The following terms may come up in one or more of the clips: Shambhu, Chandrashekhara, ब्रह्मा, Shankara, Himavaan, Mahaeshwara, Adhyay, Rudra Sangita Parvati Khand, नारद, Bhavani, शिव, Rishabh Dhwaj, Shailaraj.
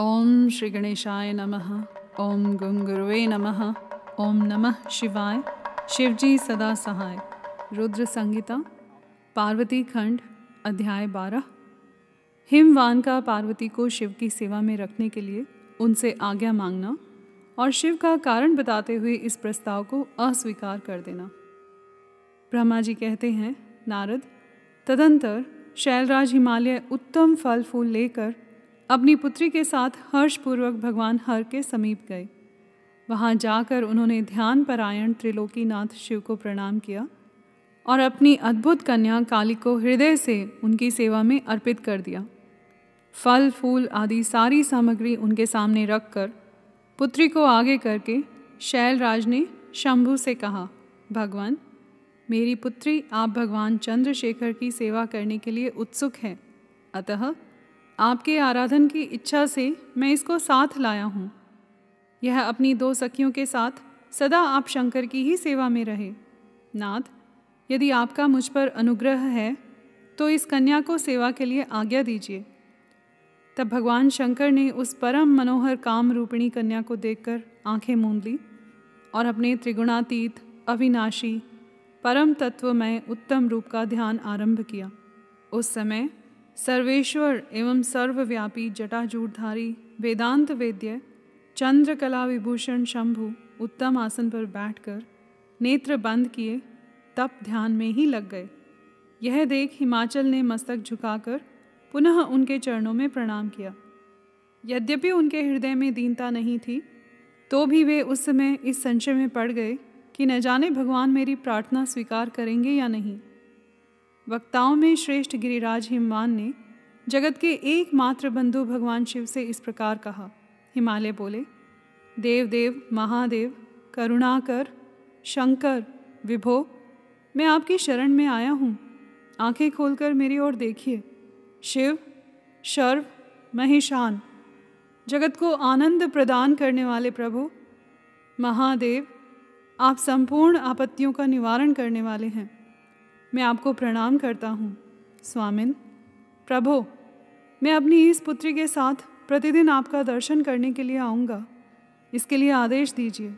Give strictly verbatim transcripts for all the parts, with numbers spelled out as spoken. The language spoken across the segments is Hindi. ओम श्री गणेशाय नमः। ओम गं गुरुवे नमः। ओम नमः शिवाय। शिवजी सदा सहाय। रुद्र संगीता पार्वती खंड अध्याय बारह। हिमवान का पार्वती को शिव की सेवा में रखने के लिए उनसे आज्ञा मांगना और शिव का कारण बताते हुए इस प्रस्ताव को अस्वीकार कर देना। ब्रह्मा जी कहते हैं, नारद, तदंतर शैलराज हिमालय उत्तम फल फूल लेकर अपनी पुत्री के साथ हर्षपूर्वक भगवान हर के समीप गए। वहाँ जाकर उन्होंने ध्यान परायण त्रिलोकीनाथ शिव को प्रणाम किया और अपनी अद्भुत कन्या काली को हृदय से उनकी सेवा में अर्पित कर दिया। फल फूल आदि सारी सामग्री उनके सामने रखकर पुत्री को आगे करके शैलराज ने शंभु से कहा, भगवान, मेरी पुत्री आप भगवान चंद्रशेखर की सेवा करने के लिए उत्सुक है, अतः आपके आराधन की इच्छा से मैं इसको साथ लाया हूँ। यह अपनी दो सखियों के साथ सदा आप शंकर की ही सेवा में रहे। नाथ, यदि आपका मुझ पर अनुग्रह है तो इस कन्या को सेवा के लिए आज्ञा दीजिए। तब भगवान शंकर ने उस परम मनोहर काम रूपिणी कन्या को देखकर आंखें मूंद ली और अपने त्रिगुणातीत अविनाशी परम तत्वमय उत्तम रूप का ध्यान आरंभ किया। उस समय सर्वेश्वर एवं सर्वव्यापी जटाजूटधारी वेदांत वेद्य चंद्रकला विभूषण शंभु उत्तम आसन पर बैठकर नेत्र बंद किए तप ध्यान में ही लग गए। यह देख हिमाचल ने मस्तक झुकाकर पुनः उनके चरणों में प्रणाम किया। यद्यपि उनके हृदय में दीनता नहीं थी, तो भी वे उस समय इस संशय में पड़ गए कि न जाने भगवान मेरी प्रार्थना स्वीकार करेंगे या नहीं। वक्ताओं में श्रेष्ठ गिरिराज हिमवान ने जगत के एकमात्र बंधु भगवान शिव से इस प्रकार कहा। हिमालय बोले, देव देव महादेव करुणाकर शंकर विभो, मैं आपकी शरण में आया हूँ। आंखें खोलकर मेरी ओर देखिए। शिव शर्व महिशान, जगत को आनंद प्रदान करने वाले प्रभु महादेव, आप संपूर्ण आपत्तियों का निवारण करने वाले हैं। मैं आपको प्रणाम करता हूँ। स्वामिन प्रभो, मैं अपनी इस पुत्री के साथ प्रतिदिन आपका दर्शन करने के लिए आऊँगा, इसके लिए आदेश दीजिए।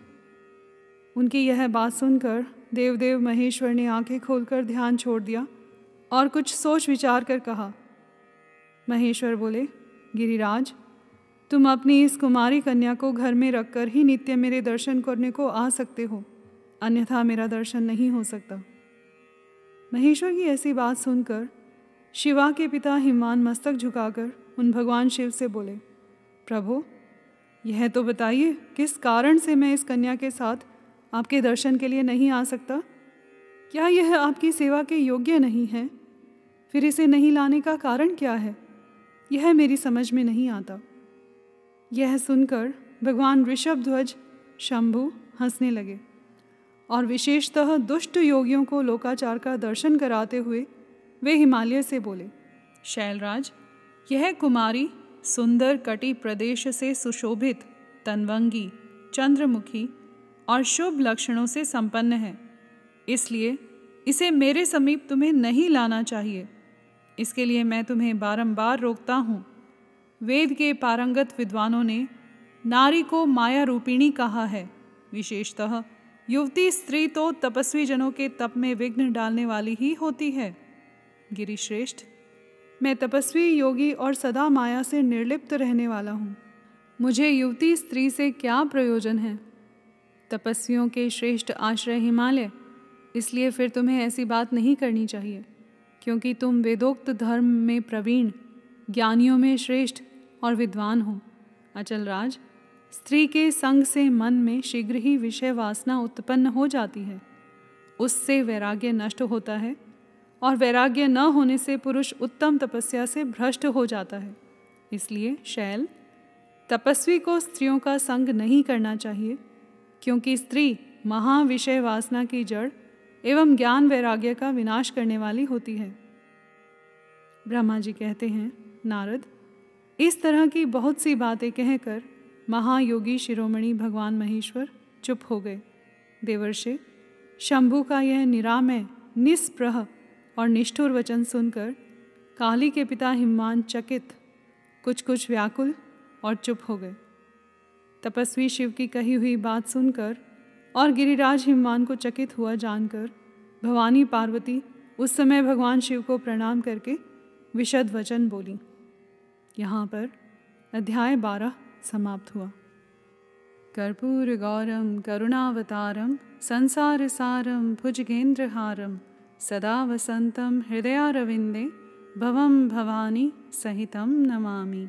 उनकी यह बात सुनकर देवदेव महेश्वर ने आंखें खोलकर ध्यान छोड़ दिया और कुछ सोच विचार कर कहा। महेश्वर बोले, गिरिराज, तुम अपनी इस कुमारी कन्या को घर में रखकर ही नित्य मेरे दर्शन करने को आ सकते हो, अन्यथा मेरा दर्शन नहीं हो सकता। महेश्वर की ऐसी बात सुनकर शिवा के पिता हिमवान मस्तक झुकाकर उन भगवान शिव से बोले, प्रभो, यह तो बताइए किस कारण से मैं इस कन्या के साथ आपके दर्शन के लिए नहीं आ सकता? क्या यह आपकी सेवा के योग्य नहीं है? फिर इसे नहीं लाने का कारण क्या है? यह मेरी समझ में नहीं आता। यह सुनकर भगवान ऋषभ ध्वज शंभु हंसने लगे और विशेषतः दुष्ट योगियों को लोकाचार का दर्शन कराते हुए वे हिमालय से बोले, शैलराज, यह कुमारी सुंदर कटी प्रदेश से सुशोभित, तन्वंगी, चंद्रमुखी और शुभ लक्षणों से संपन्न है, इसलिए इसे मेरे समीप तुम्हें नहीं लाना चाहिए। इसके लिए मैं तुम्हें बारंबार रोकता हूँ। वेद के पारंगत विद्वानों ने नारी को माया रूपिणी कहा है। विशेषतः युवती स्त्री तो तपस्वी जनों के तप में विघ्न डालने वाली ही होती है। गिरिश्रेष्ठ, मैं तपस्वी योगी और सदा माया से निर्लिप्त रहने वाला हूँ। मुझे युवती स्त्री से क्या प्रयोजन है? तपस्वियों के श्रेष्ठ आश्रय हिमालय, इसलिए फिर तुम्हें ऐसी बात नहीं करनी चाहिए, क्योंकि तुम वेदोक्त धर्म में प्रवीण, ज्ञानियों में श्रेष्ठ और विद्वान हो। अचलराज, स्त्री के संग से मन में शीघ्र ही विषय वासना उत्पन्न हो जाती है, उससे वैराग्य नष्ट होता है और वैराग्य न होने से पुरुष उत्तम तपस्या से भ्रष्ट हो जाता है। इसलिए शैल, तपस्वी को स्त्रियों का संग नहीं करना चाहिए, क्योंकि स्त्री महाविषय वासना की जड़ एवं ज्ञान वैराग्य का विनाश करने वाली होती है। ब्रह्मा जी कहते हैं, नारद, इस तरह की बहुत सी बातें कहकर महायोगी शिरोमणि भगवान महेश्वर चुप हो गए। देवर्षि, शंभु का यह निरामय, निस्पृह और निष्ठुर वचन सुनकर काली के पिता हिमवान चकित, कुछ कुछ व्याकुल और चुप हो गए। तपस्वी शिव की कही हुई बात सुनकर और गिरिराज हिमवान को चकित हुआ जानकर भवानी पार्वती उस समय भगवान शिव को प्रणाम करके विशद वचन बोली। यहाँ पर अध्याय बारह समाप्त हुआ। कर्पूरगौरम करुणावतारम संसारसारम भुजगेंद्रहारम सदा वसंतम हृदयारविंदे भवम भवानी सहितं नमामि।